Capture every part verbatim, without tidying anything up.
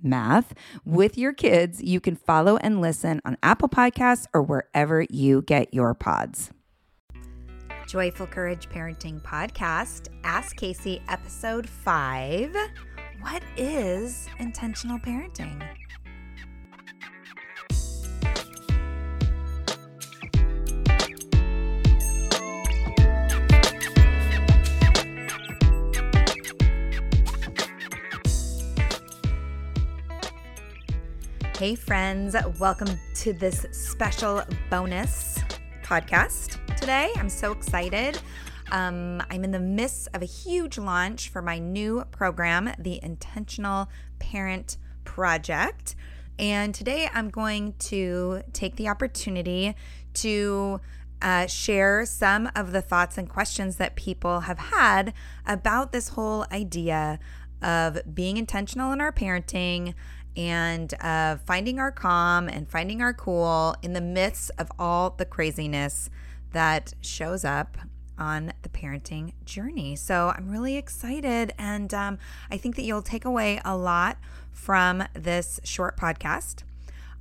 Math, with your kids. You can follow and listen on Apple Podcasts or wherever you get your pods. Joyful Courage Parenting Podcast, Ask Casey, Episode five. What is intentional parenting? Hey friends, welcome to this special bonus podcast today. I'm so excited. Um, I'm in the midst of a huge launch for my new program, the Intentional Parent Project. And today I'm going to take the opportunity to uh, share some of the thoughts and questions that people have had about this whole idea of being intentional in our parenting and uh, finding our calm and finding our cool in the midst of all the craziness that shows up on the parenting journey. So I'm really excited, and um, I think that you'll take away a lot from this short podcast.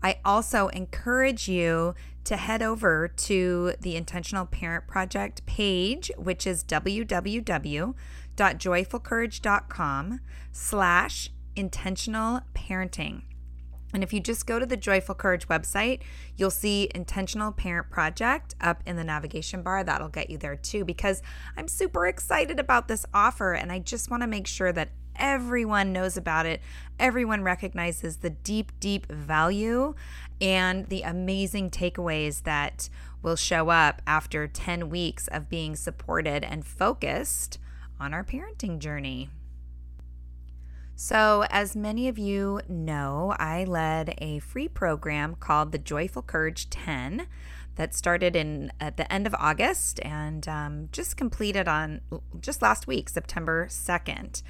I also encourage you to head over to the Intentional Parent Project page, which is w w w dot joyful courage dot com slash intentional parenting. And if you just go to the Joyful Courage website, you'll see Intentional Parent Project up in the navigation bar. That'll get you there too, because I'm super excited about this offer, and I just want to make sure that everyone knows about it. Everyone recognizes the deep, deep value and the amazing takeaways that will show up after ten weeks of being supported and focused on our parenting journey. So, as many of you know, I led a free program called the Joyful Courage ten that started in at the end of August and um, just completed on just last week, September second.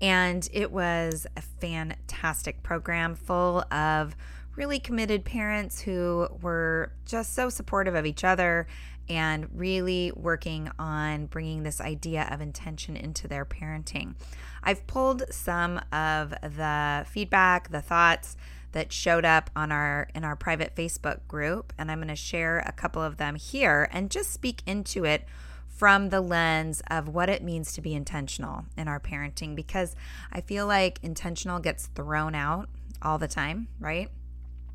And it was a fantastic program full of really committed parents who were just so supportive of each other and really working on bringing this idea of intention into their parenting. I've pulled some of the feedback, the thoughts that showed up on our in our private Facebook group, and I'm going to share a couple of them here and just speak into it from the lens of what it means to be intentional in our parenting, because I feel like intentional gets thrown out all the time, right?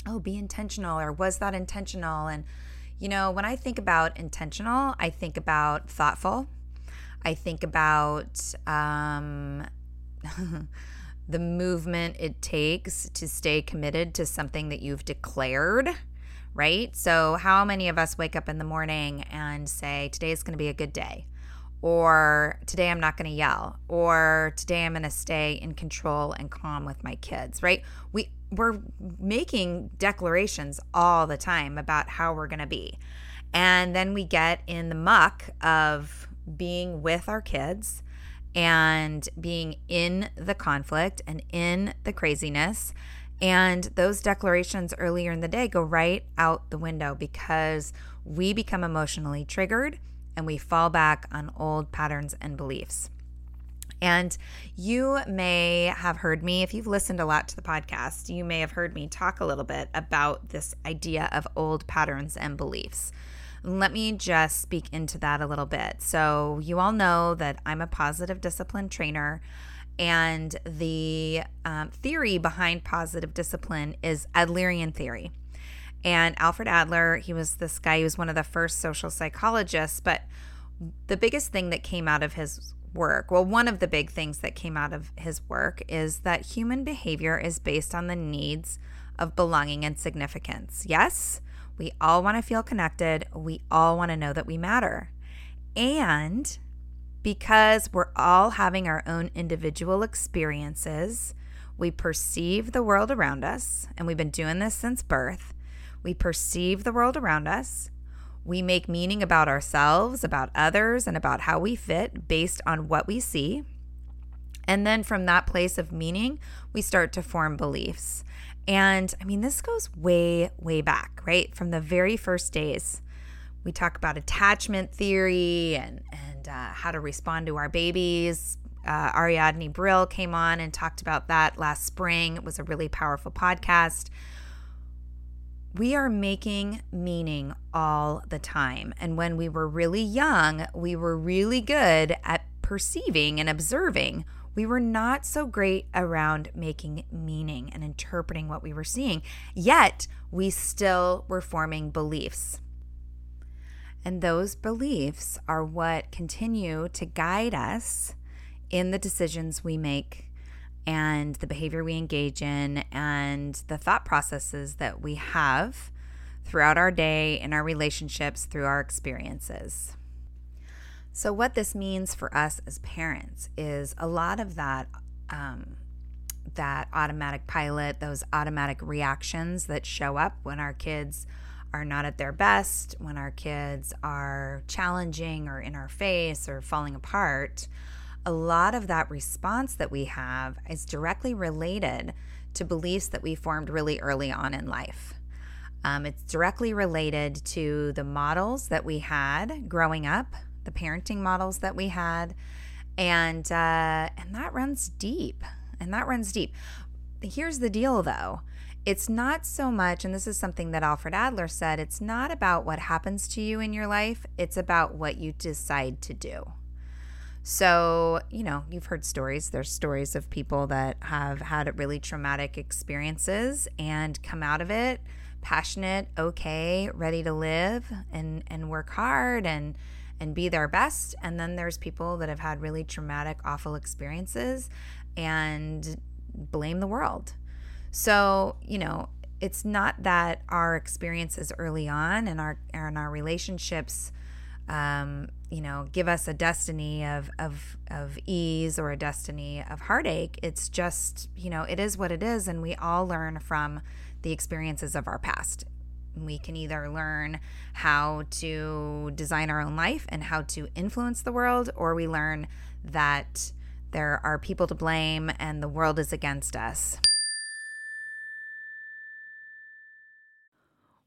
Oh, be intentional, or was that intentional? And you know, when I think about intentional, I think about thoughtful. I think about um, the movement it takes to stay committed to something that you've declared, right? So how many of us wake up in the morning and say, today is going to be a good day, or today I'm not going to yell, or today I'm going to stay in control and calm with my kids, right? We We're making declarations all the time about how we're going to be. And then we get in the muck of being with our kids and being in the conflict and in the craziness. And those declarations earlier in the day go right out the window because we become emotionally triggered and we fall back on old patterns and beliefs. And you may have heard me, if you've listened a lot to the podcast, you may have heard me talk a little bit about this idea of old patterns and beliefs. Let me just speak into that a little bit. So you all know that I'm a positive discipline trainer, and the um, theory behind positive discipline is Adlerian theory. And Alfred Adler, he was this guy, he was one of the first social psychologists, but the biggest thing that came out of his work, well, one of the big things that came out of his work is that human behavior is based on the needs of belonging and significance. Yes? We all want to feel connected. We all want to know that we matter. And because we're all having our own individual experiences, we perceive the world around us, and we've been doing this since birth. We perceive the world around us. We make meaning about ourselves, about others, and about how we fit based on what we see. And then from that place of meaning, we start to form beliefs. And I mean, this goes way, way back, right? From the very first days. We talk about attachment theory and, and uh, how to respond to our babies. Uh, Ariadne Brill came on and talked about that last spring. It was a really powerful podcast. We are making meaning all the time. And when we were really young, we were really good at perceiving and observing. We were not so great around making meaning and interpreting what we were seeing, yet we still were forming beliefs. And those beliefs are what continue to guide us in the decisions we make and the behavior we engage in and the thought processes that we have throughout our day, in our relationships, through our experiences. So what this means for us as parents is a lot of that um, that automatic pilot, those automatic reactions that show up when our kids are not at their best, when our kids are challenging or in our face or falling apart. A lot of that response that we have is directly related to beliefs that we formed really early on in life. Um, it's directly related to the models that we had growing up, the parenting models that we had, and uh, and that runs deep, and that runs deep. Here's the deal, though. It's not so much, and this is something that Alfred Adler said, it's not about what happens to you in your life, it's about what you decide to do. So, you know, you've heard stories. There's stories of people that have had really traumatic experiences and come out of it passionate, okay, ready to live and, and work hard and and be their best. And then there's people that have had really traumatic, awful experiences and blame the world. So, you know, it's not that our experiences early on in our in our relationships, um, you know, give us a destiny of, of, of ease or a destiny of heartache. It's just, you know, it is what it is. And we all learn from the experiences of our past. We can either learn how to design our own life and how to influence the world, or we learn that there are people to blame and the world is against us.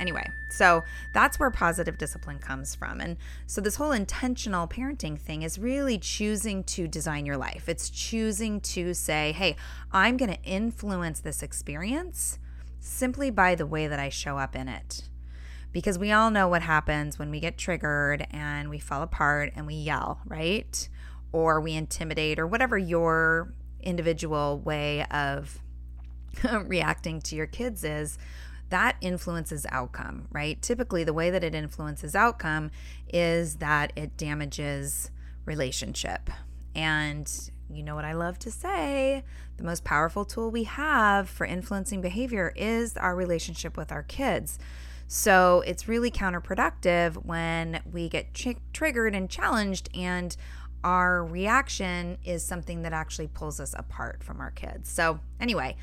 Anyway, so that's where positive discipline comes from. And so this whole intentional parenting thing is really choosing to design your life. It's choosing to say, hey, I'm going to influence this experience simply by the way that I show up in it. Because we all know what happens when we get triggered and we fall apart and we yell, right? Or we intimidate or whatever your individual way of reacting to your kids is. That influences outcome, right? Typically, the way that it influences outcome is that it damages relationship. And you know what I love to say, the most powerful tool we have for influencing behavior is our relationship with our kids. So it's really counterproductive when we get tr- triggered and challenged and our reaction is something that actually pulls us apart from our kids. So anyway,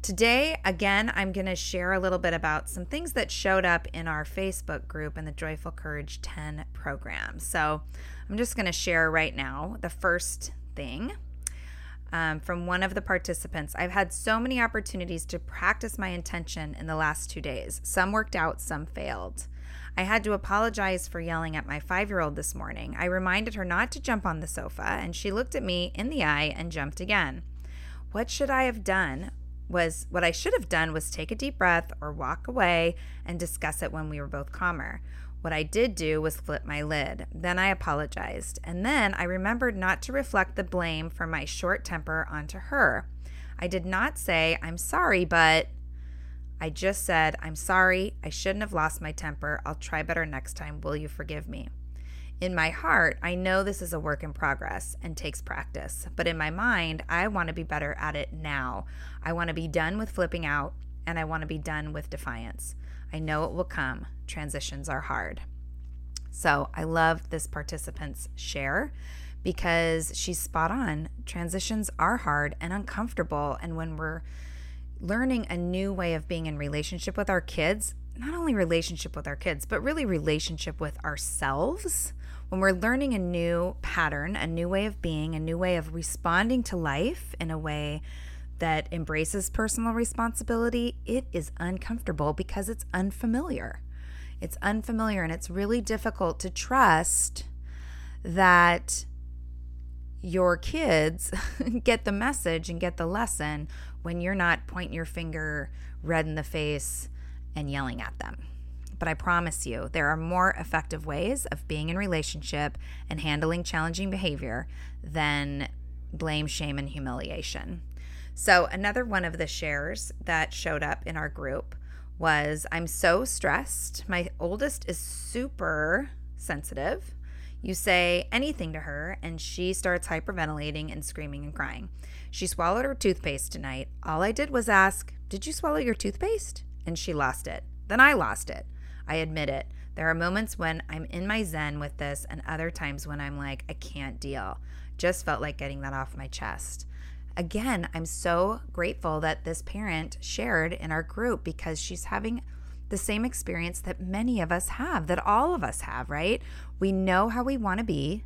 today, again, I'm going to share a little bit about some things that showed up in our Facebook group in the Joyful Courage ten program. So I'm just going to share right now the first thing um, from one of the participants. I've had so many opportunities to practice my intention in the last two days. Some worked out, some failed. I had to apologize for yelling at my five-year-old this morning. I reminded her not to jump on the sofa, and she looked at me in the eye and jumped again. What should I have done? was what I should have done was take a deep breath or walk away and discuss it when we were both calmer. What I did do was flip my lid. Then I apologized. And then I remembered not to reflect the blame for my short temper onto her. I did not say, I'm sorry, but I just said, I'm sorry. I shouldn't have lost my temper. I'll try better next time. Will you forgive me? In my heart, I know this is a work in progress and takes practice, but in my mind, I want to be better at it now. I want to be done with flipping out, and I want to be done with defiance. I know it will come. Transitions are hard. So I loved this participant's share because she's spot on. Transitions are hard and uncomfortable, and when we're learning a new way of being in relationship with our kids, not only relationship with our kids, but really relationship with ourselves. When we're learning a new pattern, a new way of being, a new way of responding to life in a way that embraces personal responsibility, it is uncomfortable because it's unfamiliar. It's unfamiliar, and it's really difficult to trust that your kids get the message and get the lesson when you're not pointing your finger red in the face and yelling at them. But I promise you, there are more effective ways of being in relationship and handling challenging behavior than blame, shame, and humiliation. So another one of the shares that showed up in our group was, I'm so stressed. My oldest is super sensitive. You say anything to her and she starts hyperventilating and screaming and crying. She swallowed her toothpaste tonight. All I did was ask, did you swallow your toothpaste? And she lost it. Then I lost it. I admit it. There are moments when I'm in my zen with this and other times when I'm like, I can't deal. Just felt like getting that off my chest. Again, I'm so grateful that this parent shared in our group because she's having the same experience that many of us have, that all of us have, right? We know how we want to be,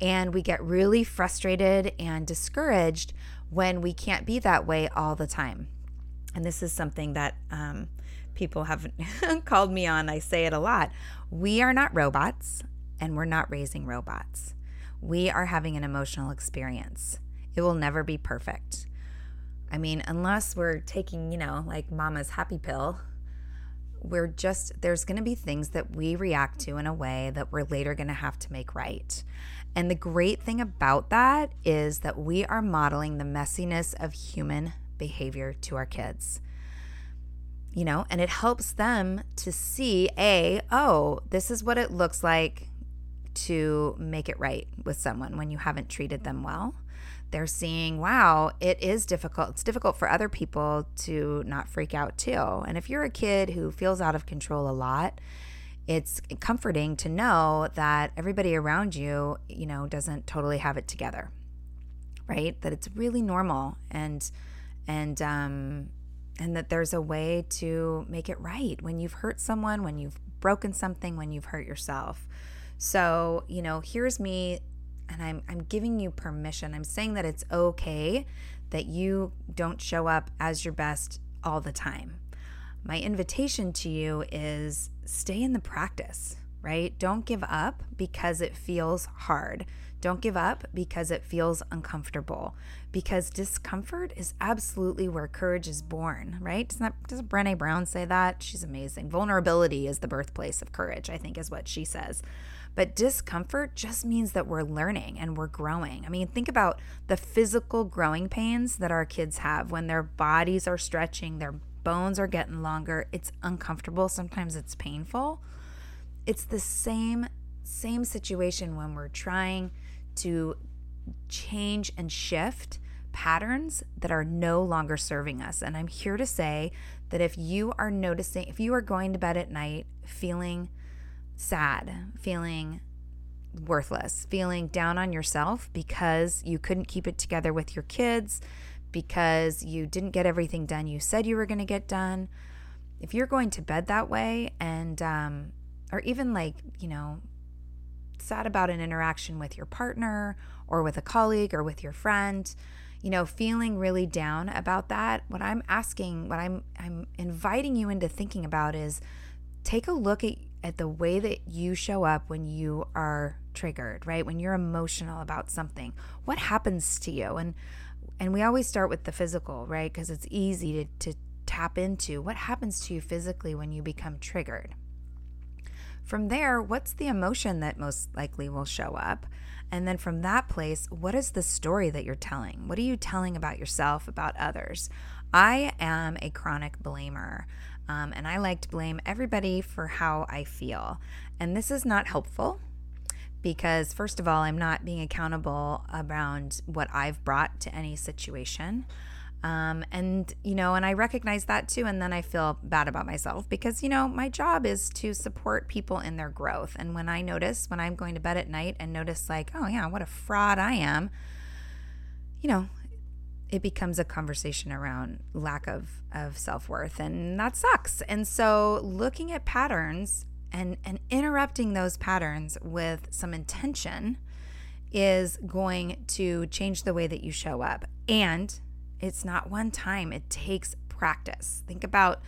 and we get really frustrated and discouraged when we can't be that way all the time. And this is something that um, people have called me on. I say it a lot. We are not robots, and we're not raising robots. We are having an emotional experience. It will never be perfect. I mean, unless we're taking, you know, like mama's happy pill, we're just, there's going to be things that we react to in a way that we're later going to have to make right. And the great thing about that is that we are modeling the messiness of human behavior to our kids, you know, and it helps them to see, a, oh, this is what it looks like to make it right with someone when you haven't treated them well. They're seeing, wow, it is difficult. It's difficult for other people to not freak out too. And if you're a kid who feels out of control a lot, it's comforting to know that everybody around you, you know, doesn't totally have it together, right? That it's really normal, and and um, and that there's a way to make it right when you've hurt someone, when you've broken something, when you've hurt yourself. So, you know, here's me. And I'm I'm giving you permission. I'm saying that it's okay that you don't show up as your best all the time. My invitation to you is stay in the practice, right? Don't give up because it feels hard. Don't give up because it feels uncomfortable. Because discomfort is absolutely where courage is born, right? Doesn't that, doesn't Brené Brown say that? She's amazing. Vulnerability is the birthplace of courage, I think is what she says. But discomfort just means that we're learning and we're growing. I mean, think about the physical growing pains that our kids have when their bodies are stretching, their bones are getting longer. It's uncomfortable. Sometimes it's painful. It's the same, same situation when we're trying to change and shift patterns that are no longer serving us. And I'm here to say that if you are noticing, if you are going to bed at night feeling sad, feeling worthless, feeling down on yourself because you couldn't keep it together with your kids, because you didn't get everything done you said you were going to get done. If you're going to bed that way, and um, or even like, you know, sad about an interaction with your partner or with a colleague or with your friend, you know, feeling really down about that, what I'm asking, what I'm I'm inviting you into thinking about is take a look at at the way that you show up when you are triggered, right? When you're emotional about something, what happens to you? And and we always start with the physical, right? Because it's easy to, to tap into what happens to you physically when you become triggered. From there, what's the emotion that most likely will show up? And then from that place, what is the story that you're telling? What are you telling about yourself, about others? I am a chronic blamer. Um, and I like to blame everybody for how I feel. And this is not helpful because, first of all, I'm not being accountable around what I've brought to any situation. Um, and, you know, and I recognize that too. And then I feel bad about myself because, you know, my job is to support people in their growth. And when I notice, when I'm going to bed at night and notice like, oh yeah, what a fraud I am, you know, it becomes a conversation around lack of, of self-worth, and that sucks. And so looking at patterns and, and interrupting those patterns with some intention is going to change the way that you show up. And it's not one time. It takes practice. Think about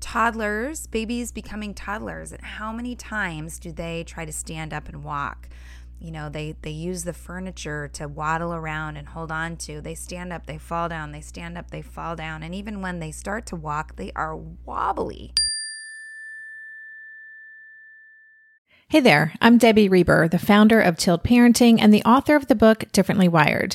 toddlers, babies becoming toddlers, and how many times do they try to stand up and walk? You know, they, they use the furniture to waddle around and hold on to. They stand up, they fall down, they stand up, they fall down. And even when they start to walk, they are wobbly. Hey there, I'm Debbie Reber, the founder of Tilt Parenting and the author of the book Differently Wired.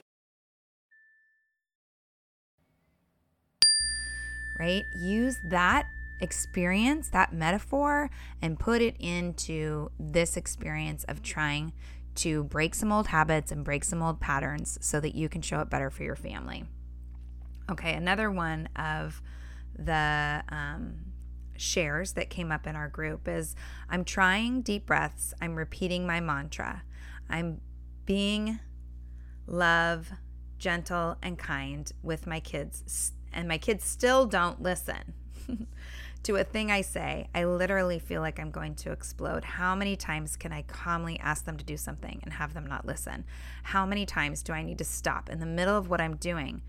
Right? Use that experience, that metaphor, and put it into this experience of trying to break some old habits and break some old patterns so that you can show up better for your family. Okay, another one of the um, shares that came up in our group is, I'm trying deep breaths. I'm repeating my mantra. I'm being love, gentle, and kind with my kids. And my kids still don't listen to a thing I say. I literally feel like I'm going to explode. How many times can I calmly ask them to do something and have them not listen? How many times do I need to stop in the middle of what I'm doing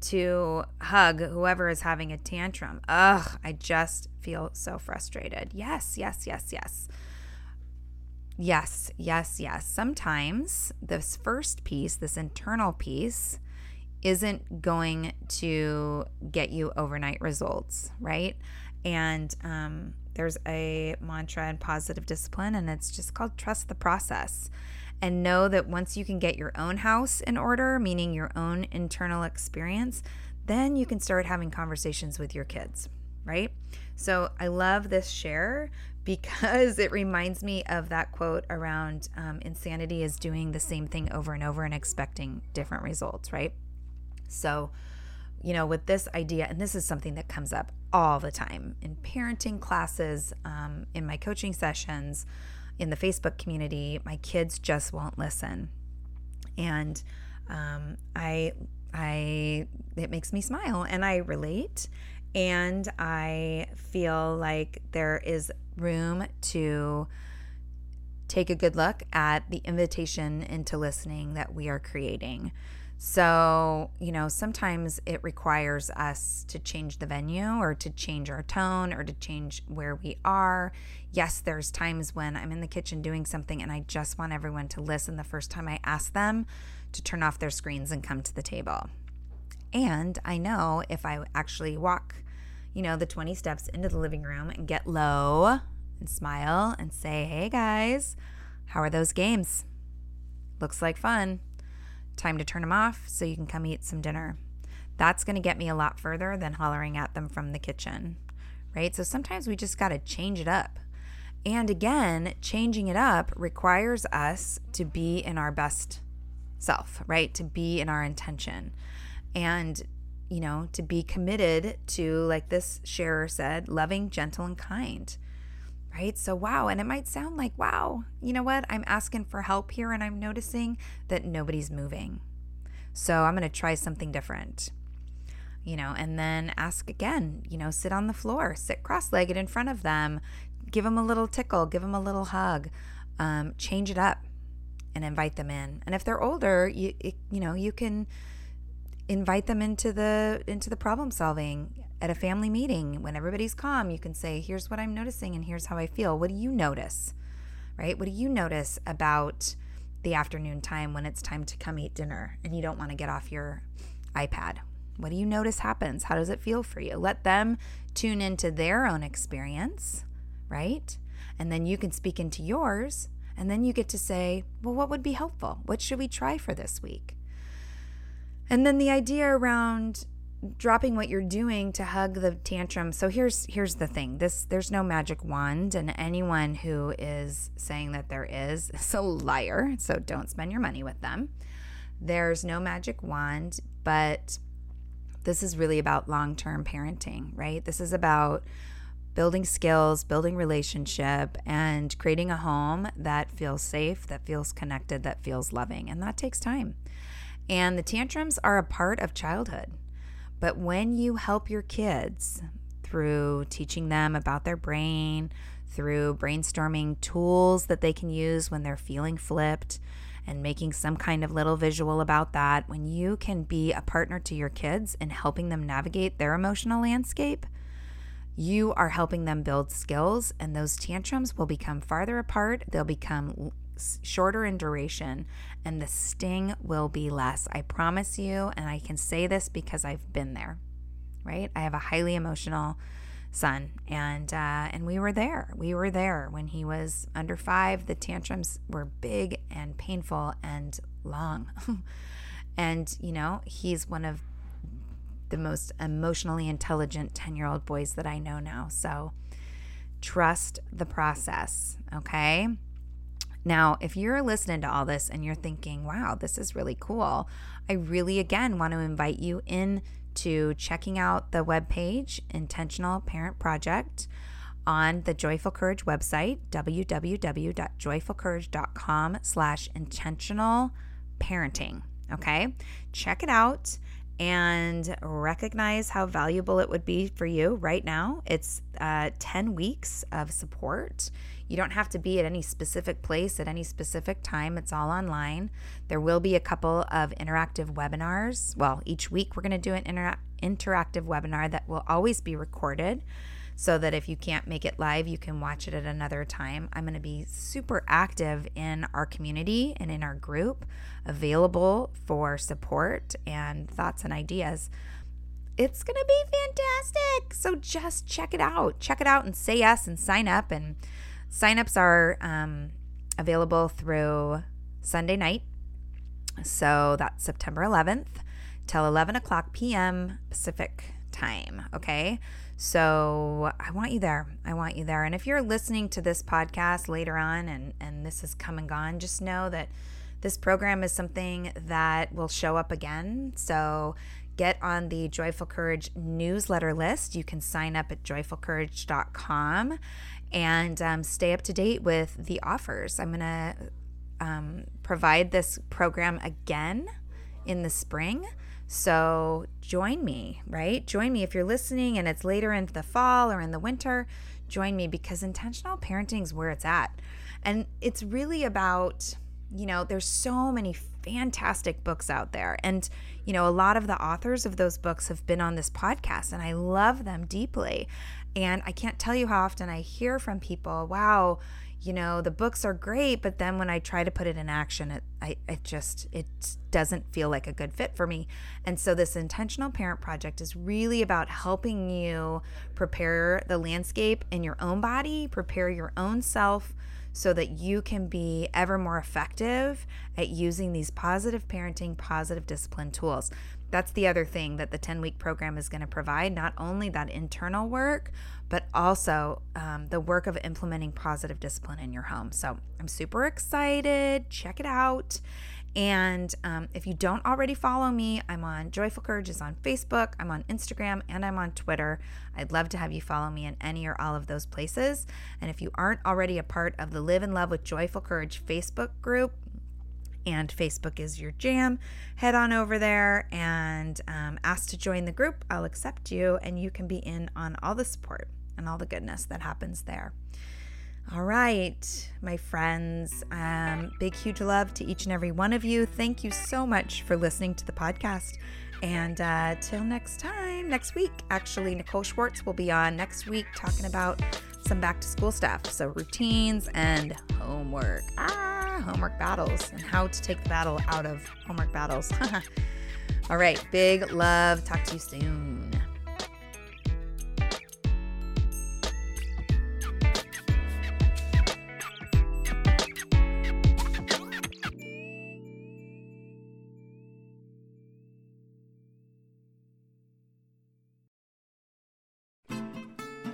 to hug whoever is having a tantrum? Ugh, I just feel so frustrated. Yes, yes, yes, yes. Yes, yes, yes. Sometimes this first piece, this internal piece, isn't going to get you overnight results, right? And um, there's a mantra in positive discipline, and it's just called trust the process. And know that once you can get your own house in order, meaning your own internal experience, then you can start having conversations with your kids, right? So I love this share because it reminds me of that quote around um, insanity is doing the same thing over and over and expecting different results, right? So, you know, with this idea, and this is something that comes up all the time in parenting classes, um, in my coaching sessions, in the Facebook community, my kids just won't listen. And um, I, I, it makes me smile and I relate, and I feel like there is room to take a good look at the invitation into listening that we are creating. So, you know, sometimes it requires us to change the venue or to change our tone or to change where we are. Yes, there's times when I'm in the kitchen doing something and I just want everyone to listen the first time I ask them to turn off their screens and come to the table. And I know if I actually walk, you know, the twenty steps into the living room and get low and smile and say, hey guys, how are those games? Looks like fun. Time to turn them off so you can come eat some dinner. That's going to get me a lot further than hollering at them from the kitchen, right? So sometimes we just got to change it up. And again, changing it up requires us to be in our best self, right? To be in our intention and, you know, to be committed to, like this sharer said, loving, gentle, and kind, right? So, wow. And it might sound like, wow, you know what? I'm asking for help here and I'm noticing that nobody's moving. So I'm going to try something different, you know, and then ask again, you know, sit on the floor, sit cross-legged in front of them, give them a little tickle, give them a little hug, um, change it up and invite them in. And if they're older, you, it, you know, you can invite them into the, into the problem solving. At a family meeting, when everybody's calm, you can say, here's what I'm noticing and here's how I feel. What do you notice, right? What do you notice about the afternoon time when it's time to come eat dinner and you don't want to get off your iPad. What do you notice happens? How does it feel for you? Let them tune into their own experience, right? And then you can speak into yours, and then you get to say, well, what would be helpful? What should we try for this week? And then the idea around dropping what you're doing to hug the tantrum. So here's here's the thing. This there's no magic wand, and anyone who is saying that there is is a liar, so don't spend your money with them. There's no magic wand, but this is really about long-term parenting, right? This is about building skills, building relationship, and creating a home that feels safe, that feels connected, that feels loving, and that takes time. And the tantrums are a part of childhood. But when you help your kids through teaching them about their brain, through brainstorming tools that they can use when they're feeling flipped, and making some kind of little visual about that, when you can be a partner to your kids in helping them navigate their emotional landscape, you are helping them build skills, and those tantrums will become farther apart. They'll become shorter in duration, and the sting will be less. I promise you, and I can say this because I've been there, right? I have a highly emotional son, and uh, and we were there. We were there when he was under five. The tantrums were big and painful and long. And, you know, he's one of the most emotionally intelligent ten-year-old boys that I know now. So trust the process, okay? Now, if you're listening to all this and you're thinking, wow, this is really cool, I really, again, want to invite you in to checking out the webpage, Intentional Parent Project, on the Joyful Courage website, www.joyfulcourage.com slash intentional parenting, okay? Check it out and recognize how valuable it would be for you right now. It's uh, ten weeks of support. You don't have to be at any specific place at any specific time. It's all online. There will be a couple of interactive webinars. Well, each week we're going to do an inter- interactive webinar that will always be recorded, so that if you can't make it live, you can watch it at another time. I'm going to be super active in our community and in our group, available for support and thoughts and ideas. It's going to be fantastic. So just check it out. Check it out and say yes and sign up. And signups are um, available through Sunday night. So that's September eleventh till eleven o'clock p.m. Pacific time. Okay. So I want you there. I want you there. And if you're listening to this podcast later on and, and this has come and gone, just know that this program is something that will show up again. So get on the Joyful Courage newsletter list. You can sign up at joyful courage dot com and um, stay up to date with the offers. I'm going to um, provide this program again in the spring. So join me, right? Join me if you're listening and it's later into the fall or in the winter. Join me, because intentional parenting is where it's at. And it's really about, you know, there's so many fantastic books out there. And, you know, a lot of the authors of those books have been on this podcast, and I love them deeply. And I can't tell you how often I hear from people, wow, you know, the books are great, but then when I try to put it in action, it I, it just, it doesn't feel like a good fit for me. And so this Intentional Parent Project is really about helping you prepare the landscape in your own body, prepare your own self, so that you can be ever more effective at using these positive parenting, positive discipline tools. That's the other thing that the ten-week program is going to provide, not only that internal work, but also um, the work of implementing positive discipline in your home. So I'm super excited. Check it out. And um, if you don't already follow me, I'm on Joyful Courage is on Facebook, I'm on Instagram, and I'm on Twitter. I'd love to have you follow me in any or all of those places. And if you aren't already a part of the Live and Love with Joyful Courage Facebook group, and Facebook is your jam, head on over there and um, ask to join the group. I'll accept you, and you can be in on all the support and all the goodness that happens there. All right, my friends, um, big, huge love to each and every one of you. Thank you so much for listening to the podcast. And uh, till next time, next week, actually, Nicole Schwartz will be on next week talking about some back to school stuff. So routines and homework. Ah! ah, homework battles and how to take the battle out of homework battles. All right. Big love. Talk to you soon.